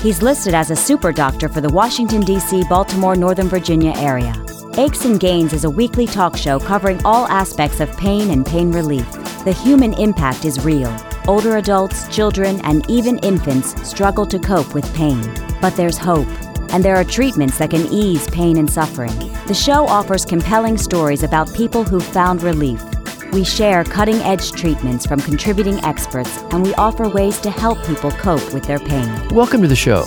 He's listed as a super doctor for the Washington, D.C., Baltimore, Northern Virginia area. Aches and Gains is a weekly talk show covering all aspects of pain and pain relief. The human impact is real. Older adults, children, and even infants struggle to cope with pain. But there's hope, and there are treatments that can ease pain and suffering. The show offers compelling stories about people who've found relief. We share cutting-edge treatments from contributing experts, and we offer ways to help people cope with their pain. Welcome to the show.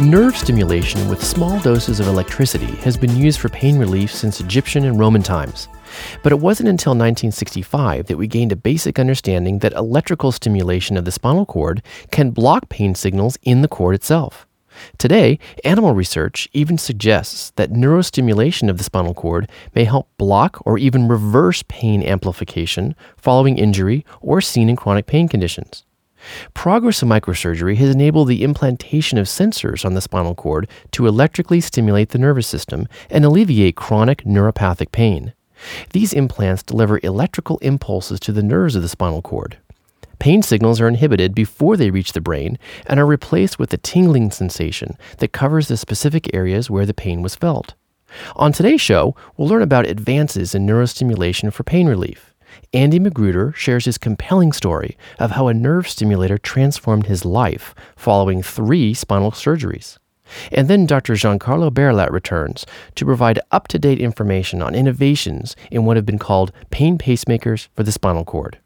Nerve stimulation with small doses of electricity has been used for pain relief since Egyptian and Roman times. But it wasn't until 1965 that we gained a basic understanding that electrical stimulation of the spinal cord can block pain signals in the cord itself. Today, animal research even suggests that neurostimulation of the spinal cord may help block or even reverse pain amplification following injury or seen in chronic pain conditions. Progress in microsurgery has enabled the implantation of sensors on the spinal cord to electrically stimulate the nervous system and alleviate chronic neuropathic pain. These implants deliver electrical impulses to the nerves of the spinal cord. Pain signals are inhibited before they reach the brain and are replaced with a tingling sensation that covers the specific areas where the pain was felt. On today's show, we'll learn about advances in neurostimulation for pain relief. Andy Magruder shares his compelling story of how a nerve stimulator transformed his life following 3 spinal surgeries. And then Dr. Giancarlo Barolat returns to provide up-to-date information on innovations in what have been called pain pacemakers for the spinal cord.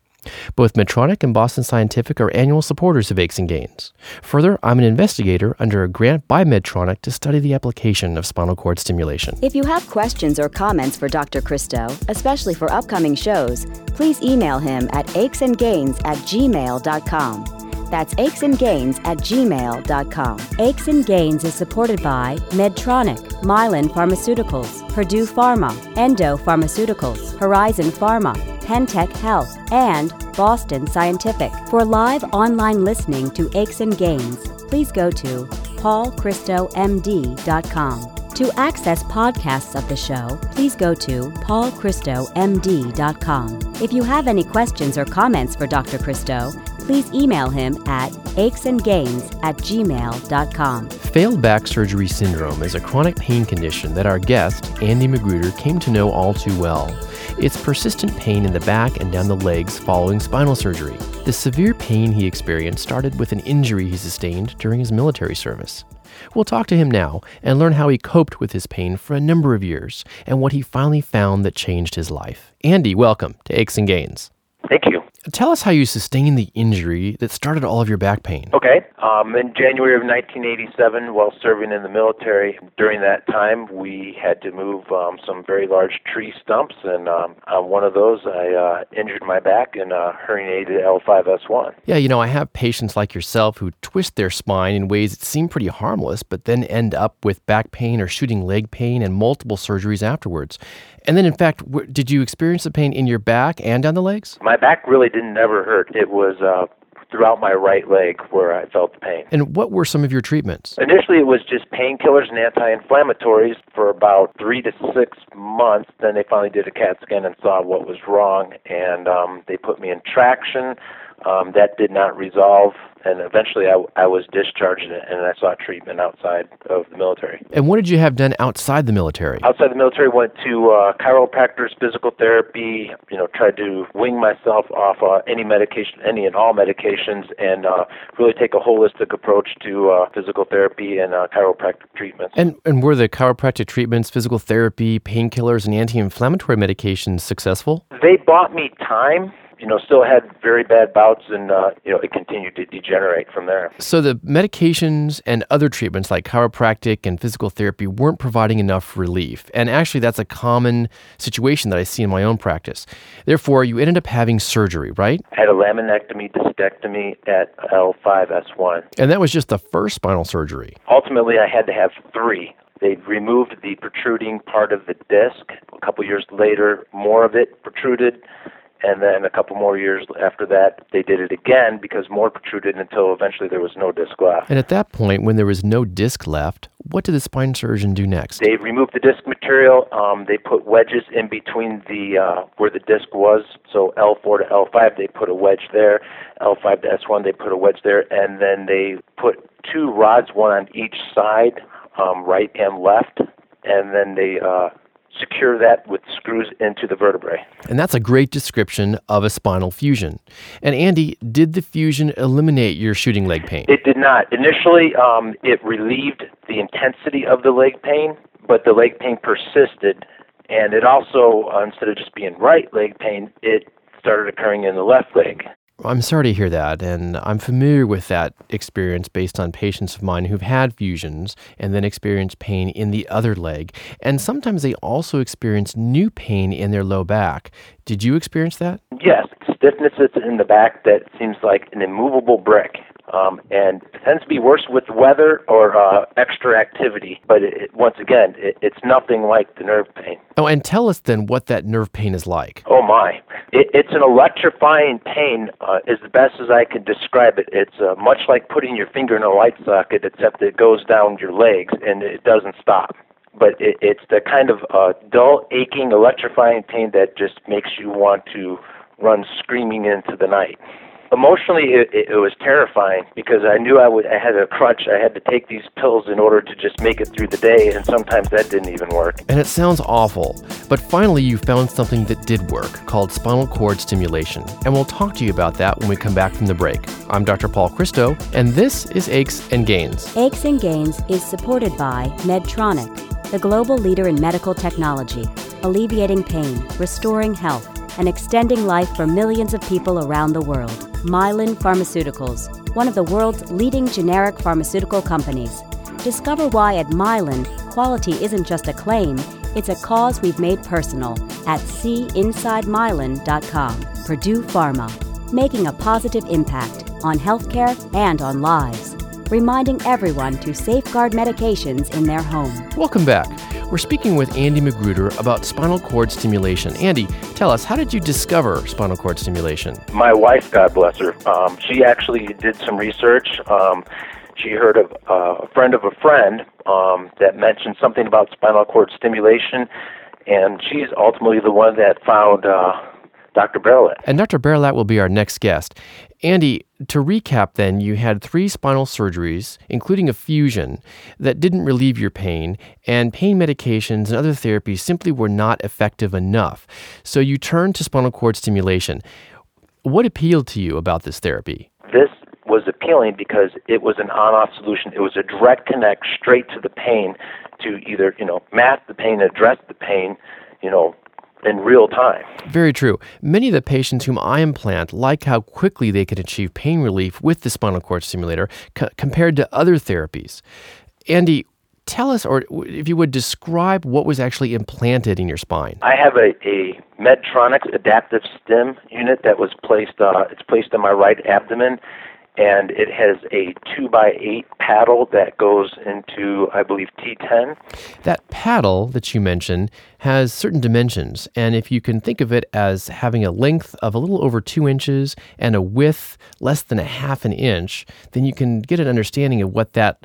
Both Medtronic and Boston Scientific are annual supporters of Aches and Gains. Further, I'm an investigator under a grant by Medtronic to study the application of spinal cord stimulation. If you have questions or comments for Dr. Christo, especially for upcoming shows, please email him at achesandgains@gmail.com. That's achesandgains@gmail.com. Aches and Gains is supported by Medtronic, Mylan Pharmaceuticals, Purdue Pharma, Endo Pharmaceuticals, Horizon Pharma, Pentec Health, and Boston Scientific. For live online listening to Aches and Gains, please go to paulchristomd.com. To access podcasts of the show, please go to paulchristomd.com. If you have any questions or comments for Dr. Christo, please email him at achesandgains@gmail.com. Failed back surgery syndrome is a chronic pain condition that our guest, Andy Magruder, came to know all too well. It's persistent pain in the back and down the legs following spinal surgery. The severe pain he experienced started with an injury he sustained during his military service. We'll talk to him now and learn how he coped with his pain for a number of years and what he finally found that changed his life. Andy, welcome to Aches and Gains. Thank you. Tell us how you sustained the injury that started all of your back pain. Okay. In January of 1987, while serving in the military, during that time, we had to move some very large tree stumps, and on one of those, I injured my back and herniated L5-S1. Yeah, I have patients like yourself who twist their spine in ways that seem pretty harmless, but then end up with back pain or shooting leg pain and multiple surgeries afterwards. And then, in fact, did you experience the pain in your back and down the legs? My back really didn't ever hurt. It was throughout my right leg where I felt the pain. And what were some of your treatments? Initially, it was just painkillers and anti-inflammatories for about 3 to 6 months. Then they finally did a CAT scan and saw what was wrong, and they put me in traction. That did not resolve, and eventually I was discharged, and I sought treatment outside of the military. And what did you have done outside the military? Outside the military, went to chiropractors, physical therapy, tried to wean myself off any medication, any and all medications, and really take a holistic approach to physical therapy and chiropractic treatments. And were the chiropractic treatments, physical therapy, painkillers, and anti-inflammatory medications successful? They bought me time. you know, still had very bad bouts, and it continued to degenerate from there. So the medications and other treatments like chiropractic and physical therapy weren't providing enough relief. And actually, that's a common situation that I see in my own practice. Therefore, you ended up having surgery, right? I had a laminectomy, discectomy at L5-S1. And that was just the first spinal surgery. Ultimately, I had to have three. They removed the protruding part of the disc. A couple years later, more of it protruded. And then a couple more years after that, they did it again because more protruded until eventually there was no disc left. And at that point, when there was no disc left, what did the spine surgeon do next? They removed the disc material. They put wedges in between the where the disc was. So L4 to L5, they put a wedge there. L5 to S1, they put a wedge there. And then they put two rods, one on each side, right and left. And then they secure that with screws into the vertebrae. And that's a great description of a spinal fusion. And Andy, did the fusion eliminate your shooting leg pain? It did not. Initially, it relieved the intensity of the leg pain, but the leg pain persisted. And it also, instead of just being right leg pain, it started occurring in the left leg. I'm sorry to hear that, and I'm familiar with that experience based on patients of mine who've had fusions and then experienced pain in the other leg, and sometimes they also experience new pain in their low back. Did you experience that? Yes, stiffness in the back that seems like an immovable brick, and it tends to be worse with weather or extra activity, but it's nothing like the nerve pain. Oh, and tell us then what that nerve pain is like. Oh my, it's an electrifying pain is the best as I can describe it. It's much like putting your finger in a light socket, except it goes down your legs and it doesn't stop. But it's the kind of dull, aching, electrifying pain that just makes you want to run screaming into the night. Emotionally, it was terrifying because I knew I had a crutch. I had to take these pills in order to just make it through the day, and sometimes that didn't even work. And it sounds awful, but finally you found something that did work called spinal cord stimulation, and we'll talk to you about that when we come back from the break. I'm Dr. Paul Christo, and this is Aches and Gains. Aches and Gains is supported by Medtronic, the global leader in medical technology, alleviating pain, restoring health, and extending life for millions of people around the world. Mylan Pharmaceuticals, one of the world's leading generic pharmaceutical companies. Discover why at Mylan, quality isn't just a claim, it's a cause we've made personal at seeinsidemylan.com. Purdue Pharma, making a positive impact on healthcare and on lives. Reminding everyone to safeguard medications in their home. Welcome back. We're speaking with Andy Magruder about spinal cord stimulation. Andy, tell us, how did you discover spinal cord stimulation? My wife, God bless her, she actually did some research. She heard of a friend of a friend that mentioned something about spinal cord stimulation, and she's ultimately the one that found Dr. Barolat. And Dr. Barolat will be our next guest. Andy, to recap then, you had three spinal surgeries, including a fusion, that didn't relieve your pain, and pain medications and other therapies simply were not effective enough. So you turned to spinal cord stimulation. What appealed to you about this therapy? This was appealing because it was an on-off solution. It was a direct connect straight to the pain to either, mask the pain, address the pain, in real time. Very true. Many of the patients whom I implant like how quickly they can achieve pain relief with the spinal cord stimulator compared to other therapies. Andy, tell us, or if you would, describe what was actually implanted in your spine. I have a Medtronic Adaptive Stim unit that was placed, it's placed on my right abdomen, and it has a 2x8 paddle that goes into, I believe, T10. That paddle that you mentioned has certain dimensions, and if you can think of it as having a length of a little over 2 inches and a width less than a half an inch, then you can get an understanding of what that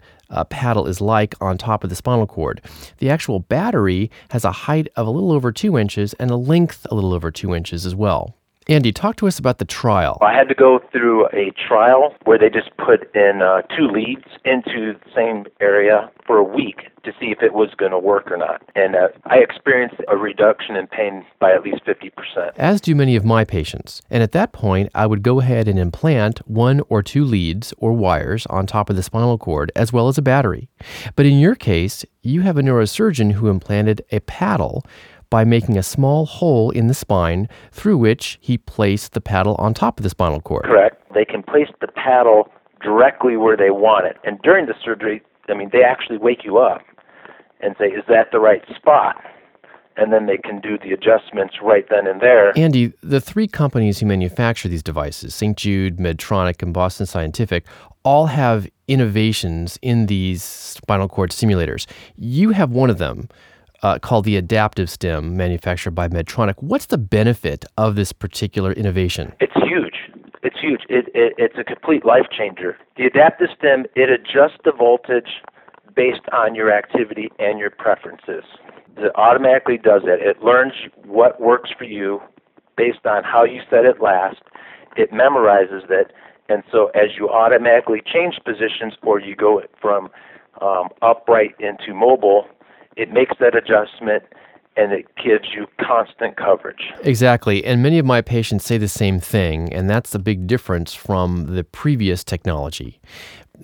paddle is like on top of the spinal cord. The actual battery has a height of a little over 2 inches and a length a little over 2 inches as well. Andy, talk to us about the trial. I had to go through a trial where they just put in 2 leads into the same area for a week to see if it was going to work or not. And I experienced a reduction in pain by at least 50%. As do many of my patients. And at that point, I would go ahead and implant 1 or 2 leads or wires on top of the spinal cord, as well as a battery. But in your case, you have a neurosurgeon who implanted a paddle by making a small hole in the spine through which he placed the paddle on top of the spinal cord. Correct. They can place the paddle directly where they want it. And during the surgery, I mean, they actually wake you up and say, is that the right spot? And then they can do the adjustments right then and there. Andy, the three companies who manufacture these devices, St. Jude, Medtronic, and Boston Scientific, all have innovations in these spinal cord stimulators. You have one of them called the Adaptive Stim, manufactured by Medtronic. What's the benefit of this particular innovation? It's huge. It's huge. It's a complete life changer. The Adaptive Stim, it adjusts the voltage based on your activity and your preferences. It automatically does it. It learns what works for you based on how you set it last. It memorizes it. And so as you automatically change positions or you go from upright into mobile, it makes that adjustment and it gives you constant coverage. Exactly. And many of my patients say the same thing, and that's the big difference from the previous technology.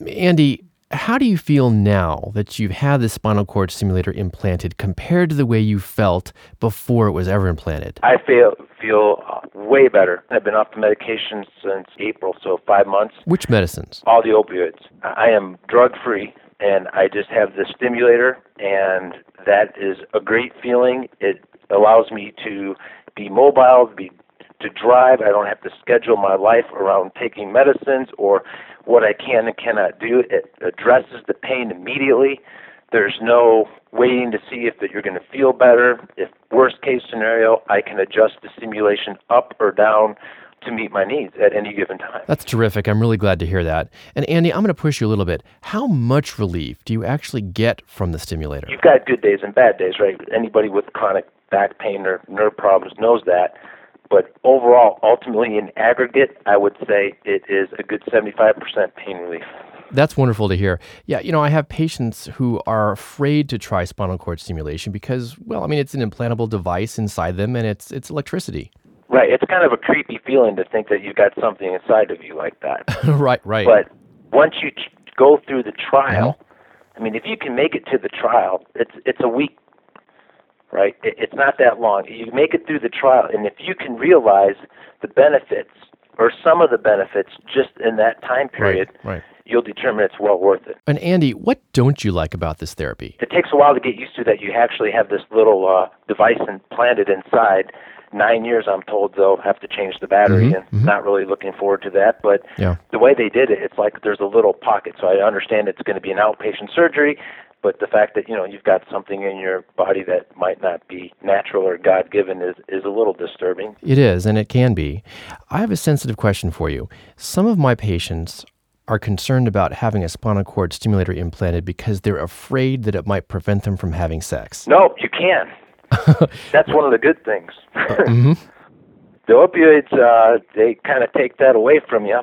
Andy, how do you feel now that you've had this spinal cord stimulator implanted compared to the way you felt before it was ever implanted? I feel way better. I've been off the medication since April, so 5 months. Which medicines? All the opioids. I am drug-free, and I just have the stimulator, and that is a great feeling. It allows me to be mobile, to drive. I don't have to schedule my life around taking medicines or what I can and cannot do. It addresses the pain immediately. There's no waiting to see if you're going to feel better. If worst case scenario, I can adjust the stimulation up or down to meet my needs at any given time. That's terrific. I'm really glad to hear that. And Andy, I'm going to push you a little bit. How much relief do you actually get from the stimulator? You've got good days and bad days, right? Anybody with chronic back pain or nerve problems knows that. But overall, ultimately, in aggregate, I would say it is a good 75% pain relief. That's wonderful to hear. Yeah, I have patients who are afraid to try spinal cord stimulation because, it's an implantable device inside them, and it's electricity. Right. It's kind of a creepy feeling to think that you've got something inside of you like that. Right. But once you go through the trial, if you can make it to the trial, it's a week. Right? It's not that long. You make it through the trial, and if you can realize the benefits or some of the benefits just in that time period, right. You'll determine it's well worth it. And Andy, what don't you like about this therapy? It takes a while to get used to that you actually have this little device implanted inside. 9 years, I'm told, they'll have to change the battery, and not really looking forward to that. But The way they did it, it's like there's a little pocket. So I understand it's going to be an outpatient surgery, but the fact that, you've got something in your body that might not be natural or God-given is a little disturbing. It is, and it can be. I have a sensitive question for you. Some of my patients are concerned about having a spinal cord stimulator implanted because they're afraid that it might prevent them from having sex. No, you can. That's one of the good things. The opioids, they kind of take that away from you,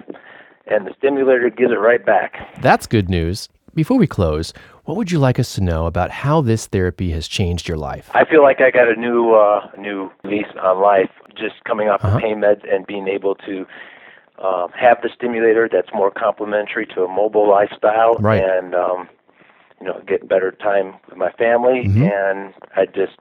and the stimulator gives it right back. That's good news. Before we close, what would you like us to know about how this therapy has changed your life? I feel like I got a new lease on life just coming off of pain meds and being able to have the stimulator that's more complementary to a mobile lifestyle, and get better time with my family. And I just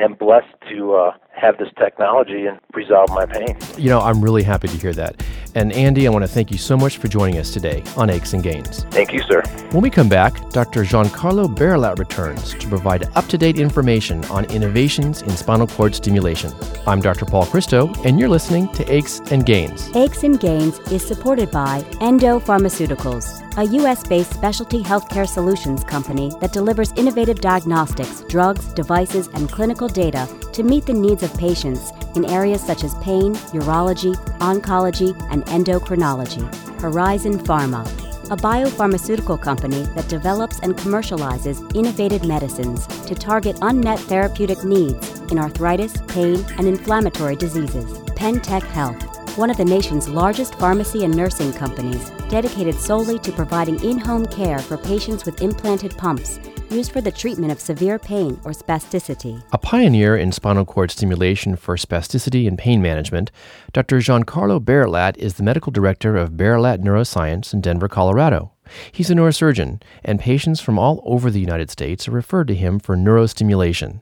am blessed to have this technology and resolve my pain. I'm really happy to hear that. And Andy, I want to thank you so much for joining us today on Aches and Gains. Thank you, sir. When we come back, Dr. Giancarlo Barolat returns to provide up-to-date information on innovations in spinal cord stimulation. I'm Dr. Paul Christo, and you're listening to Aches and Gains. Aches and Gains is supported by Endo Pharmaceuticals, a U.S.-based specialty healthcare solutions company that delivers innovative diagnostics, drugs, devices, and clinical data to meet the needs of patients in areas such as pain, urology, oncology, and endocrinology. Horizon Pharma, a biopharmaceutical company that develops and commercializes innovative medicines to target unmet therapeutic needs in arthritis, pain, and inflammatory diseases. Pentec Health, one of the nation's largest pharmacy and nursing companies, dedicated solely to providing in-home care for patients with implanted pumps used for the treatment of severe pain or spasticity. A pioneer in spinal cord stimulation for spasticity and pain management, Dr. Giancarlo Barolat is the medical director of Barolat Neuroscience in Denver, Colorado. He's a neurosurgeon, and patients from all over the United States are referred to him for neurostimulation.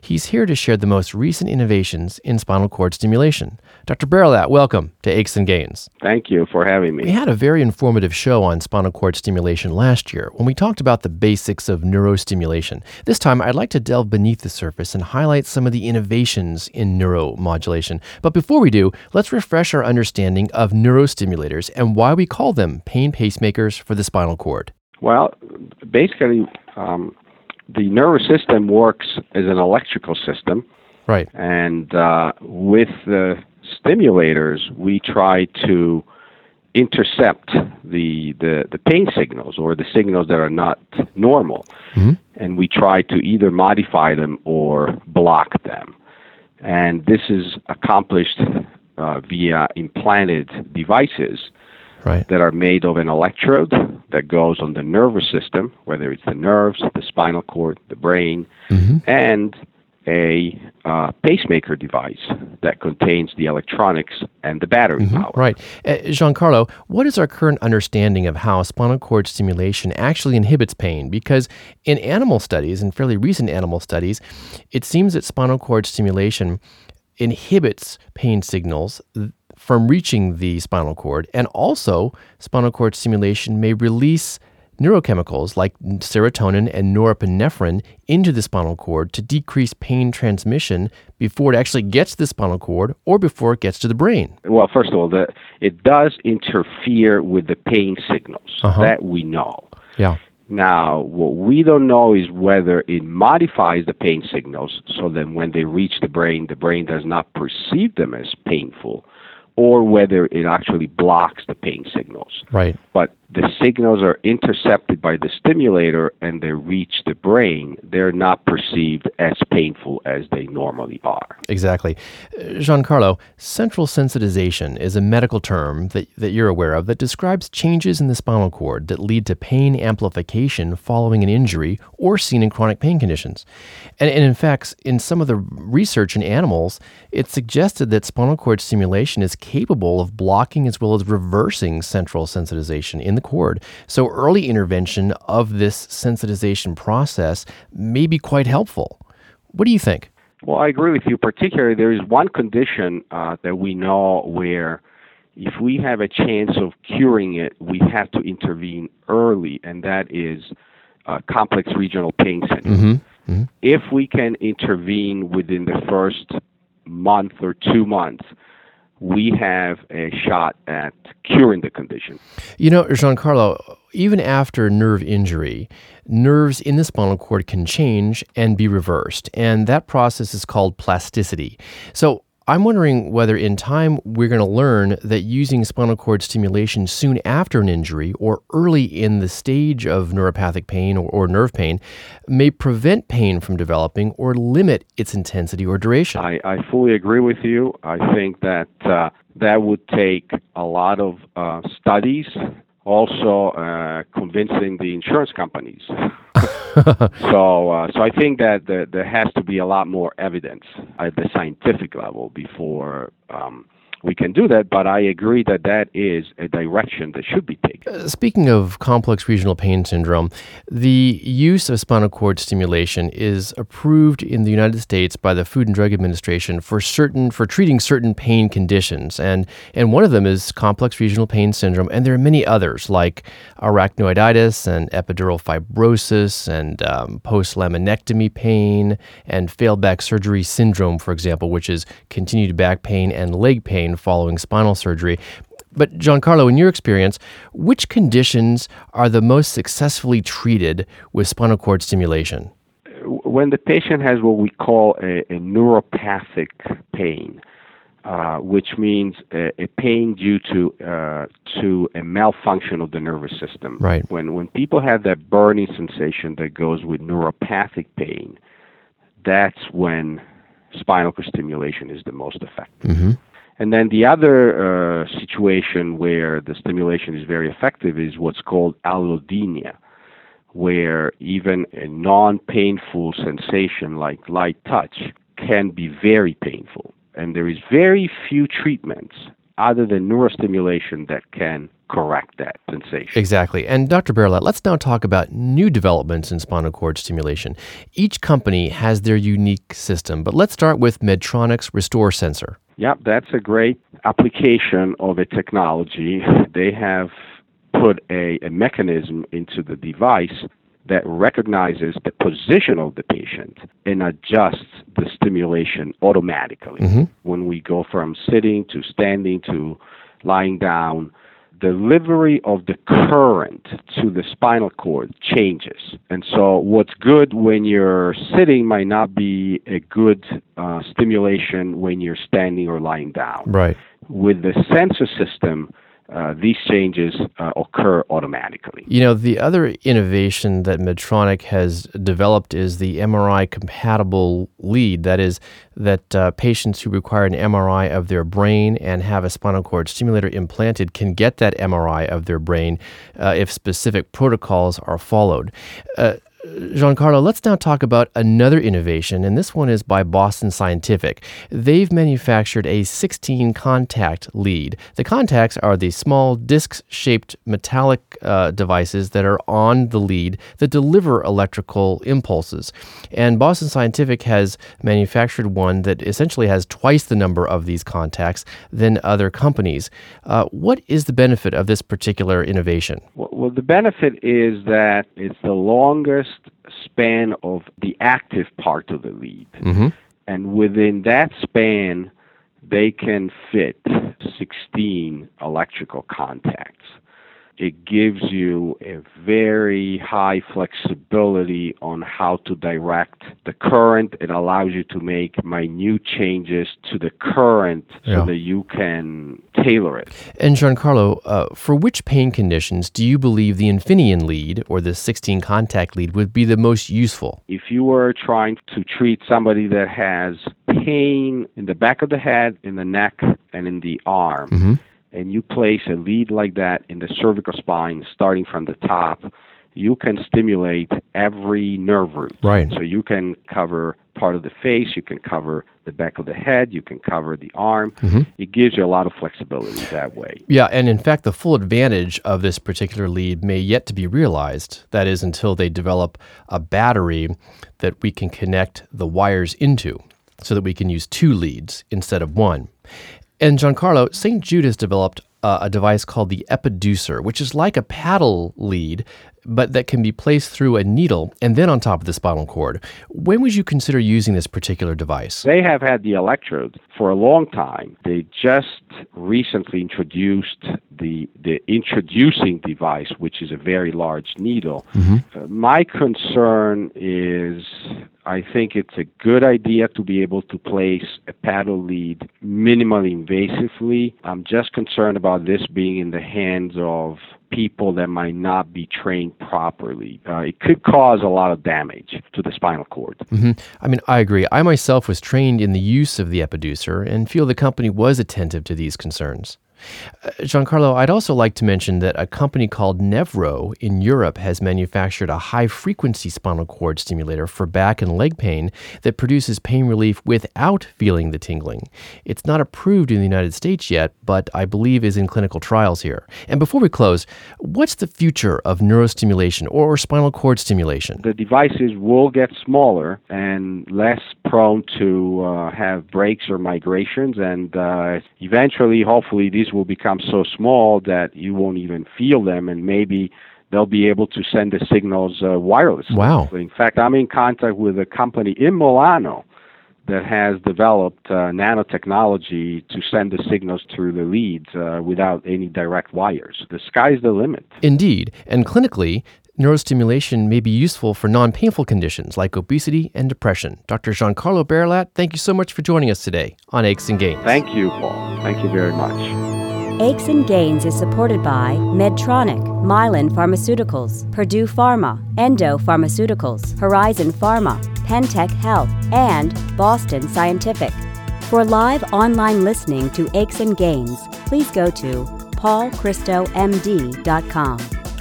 He's here to share the most recent innovations in spinal cord stimulation. Dr. Barolat, welcome to Aches and Gains. Thank you for having me. We had a very informative show on spinal cord stimulation last year when we talked about the basics of neurostimulation. This time, I'd like to delve beneath the surface and highlight some of the innovations in neuromodulation. But before we do, let's refresh our understanding of neurostimulators and why we call them pain pacemakers for the spinal cord. Well, basically, the nervous system works as an electrical system. Right. And with the stimulators, we try to intercept the pain signals or the signals that are not normal. Mm-hmm. And we try to either modify them or block them. And this is accomplished via implanted devices. Right. That are made of an electrode that goes on the nervous system, whether it's the nerves, the spinal cord, the brain, mm-hmm. and a pacemaker device that contains the electronics and the battery mm-hmm. power. Right. Giancarlo, what is our current understanding of how spinal cord stimulation actually inhibits pain? Because in animal studies, in fairly recent animal studies, it seems that spinal cord stimulation inhibits pain signals from reaching the spinal cord, and also spinal cord stimulation may release neurochemicals like serotonin and norepinephrine into the spinal cord to decrease pain transmission before it actually gets to the spinal cord or before it gets to the brain. Well, first of all, it does interfere with the pain signals. Uh-huh. That we know. Yeah. Now, what we don't know is whether it modifies the pain signals so that when they reach the brain does not perceive them as painful, or whether it actually blocks the pain signals. Right. But the signals are intercepted by the stimulator and they reach the brain. They're not perceived as painful as they normally are. Exactly. Giancarlo, central sensitization is a medical term that you're aware of that describes changes in the spinal cord that lead to pain amplification following an injury or seen in chronic pain conditions. And in fact, in some of the research in animals, it suggested that spinal cord stimulation is capable of blocking as well as reversing central sensitization in the cord. So early intervention of this sensitization process may be quite helpful. What do you think? Well, I agree with you. Particularly, there is one condition that we know where if we have a chance of curing it, we have to intervene early, and that is complex regional pain syndrome. Mm-hmm. Mm-hmm. If we can intervene within the first month or 2 months, we have a shot at curing the condition. You know, Giancarlo, even after nerve injury, nerves in the spinal cord can change and be reversed, and that process is called plasticity. So I'm wondering whether in time we're going to learn that using spinal cord stimulation soon after an injury or early in the stage of neuropathic pain or nerve pain may prevent pain from developing or limit its intensity or duration. I fully agree with you. I think that that would take a lot of studies, also convincing the insurance companies. So I think that there has to be a lot more evidence at the scientific level before we can do that, but I agree that that is a direction that should be taken. Speaking of complex regional pain syndrome, the use of spinal cord stimulation is approved in the United States by the Food and Drug Administration for treating certain pain conditions, and one of them is complex regional pain syndrome, and there are many others like arachnoiditis and epidural fibrosis and post laminectomy pain and failed back surgery syndrome, for example, which is continued back pain and leg pain following spinal surgery. But Giancarlo, in your experience, which conditions are the most successfully treated with spinal cord stimulation? When the patient has what we call a neuropathic pain, which means a pain due to a malfunction of the nervous system. Right. When people have that burning sensation that goes with neuropathic pain, that's when spinal cord stimulation is the most effective. Mm-hmm. And then the other situation where the stimulation is very effective is what's called allodynia, where even a non-painful sensation like light touch can be very painful. And there is very few treatments other than neurostimulation that can correct that sensation. Exactly. And Dr. Barolat, let's now talk about new developments in spinal cord stimulation. Each company has their unique system, but let's start with Medtronic's Restore Sensor. Yep, that's a great application of a technology. They have put a mechanism into the device that recognizes the position of the patient and adjusts the stimulation automatically. Mm-hmm. When we go from sitting to standing to lying down, delivery of the current to the spinal cord changes. And so what's good when you're sitting might not be a good stimulation when you're standing or lying down. Right. With the sensor system, these changes occur automatically. You know, the other innovation that Medtronic has developed is the MRI-compatible lead. That is, that patients who require an MRI of their brain and have a spinal cord stimulator implanted can get that MRI of their brain if specific protocols are followed. Giancarlo, let's now talk about another innovation, and this one is by Boston Scientific. They've manufactured a 16-contact lead. The contacts are the small disc-shaped metallic devices that are on the lead that deliver electrical impulses. And Boston Scientific has manufactured one that essentially has twice the number of these contacts than other companies. What is the benefit of this particular innovation? Well, the benefit is that it's the longest span of the active part of the lead. Mm-hmm. And within that span, they can fit 16 electrical contacts. It gives you a very high flexibility on how to direct the current. It allows you to make minute changes to the current so that you can tailor it. And Giancarlo, for which pain conditions do you believe the Infineon lead or the 16-contact lead would be the most useful? If you were trying to treat somebody that has pain in the back of the head, in the neck, and in the arm, mm-hmm. and you place a lead like that in the cervical spine, starting from the top, you can stimulate every nerve root. Right. So you can cover part of the face, you can cover the back of the head, you can cover the arm. Mm-hmm. It gives you a lot of flexibility that way. Yeah, and in fact, the full advantage of this particular lead may yet to be realized. That is, until they develop a battery that we can connect the wires into so that we can use two leads instead of one. And Giancarlo, St. Jude has developed a device called the Epiducer, which is like a paddle lead, but that can be placed through a needle and then on top of the spinal cord. When would you consider using this particular device? They have had the electrode for a long time. They just recently introduced the introducing device, which is a very large needle. Mm-hmm. My concern is, I think it's a good idea to be able to place a paddle lead minimally invasively. I'm just concerned about this being in the hands of people that might not be trained properly. It could cause a lot of damage to the spinal cord. Mm-hmm. I mean, I agree. I myself was trained in the use of the Epiducer and feel the company was attentive to these concerns. Giancarlo, I'd also like to mention that a company called Nevro in Europe has manufactured a high-frequency spinal cord stimulator for back and leg pain that produces pain relief without feeling the tingling. It's not approved in the United States yet, but I believe is in clinical trials here. And before we close, what's the future of neurostimulation or spinal cord stimulation? The devices will get smaller and less prone to have breaks or migrations, and eventually, hopefully, these will become so small that you won't even feel them, and maybe they'll be able to send the signals wirelessly. Wow. In fact, I'm in contact with a company in Milano that has developed nanotechnology to send the signals through the leads without any direct wires. The sky's the limit. Indeed, and clinically, neurostimulation may be useful for non-painful conditions like obesity and depression. Dr. Giancarlo Barolat, thank you so much for joining us today on Aches and Gains. Thank you, Paul. Thank you very much. Aches and Gains is supported by Medtronic, Mylan Pharmaceuticals, Purdue Pharma, Endo Pharmaceuticals, Horizon Pharma, Pentec Health, and Boston Scientific. For live online listening to Aches and Gains, please go to paulchristomd.com.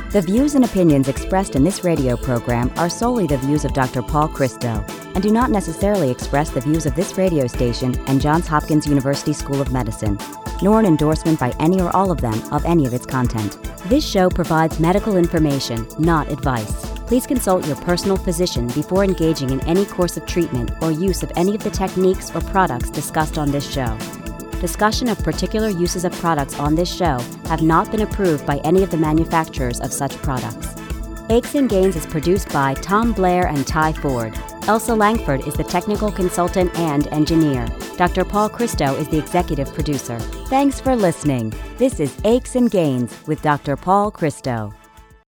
The views and opinions expressed in this radio program are solely the views of Dr. Paul Christo and do not necessarily express the views of this radio station and Johns Hopkins University School of Medicine. nor an endorsement by any or all of them of any of its content. This show provides medical information, not advice. Please consult your personal physician before engaging in any course of treatment or use of any of the techniques or products discussed on this show. Discussion of particular uses of products on this show have not been approved by any of the manufacturers of such products. Aches and Gains is produced by Tom Blair and Ty Ford. Elsa Langford is the technical consultant and engineer. Dr. Paul Christo is the executive producer. Thanks for listening. This is Aches and Gains with Dr. Paul Christo.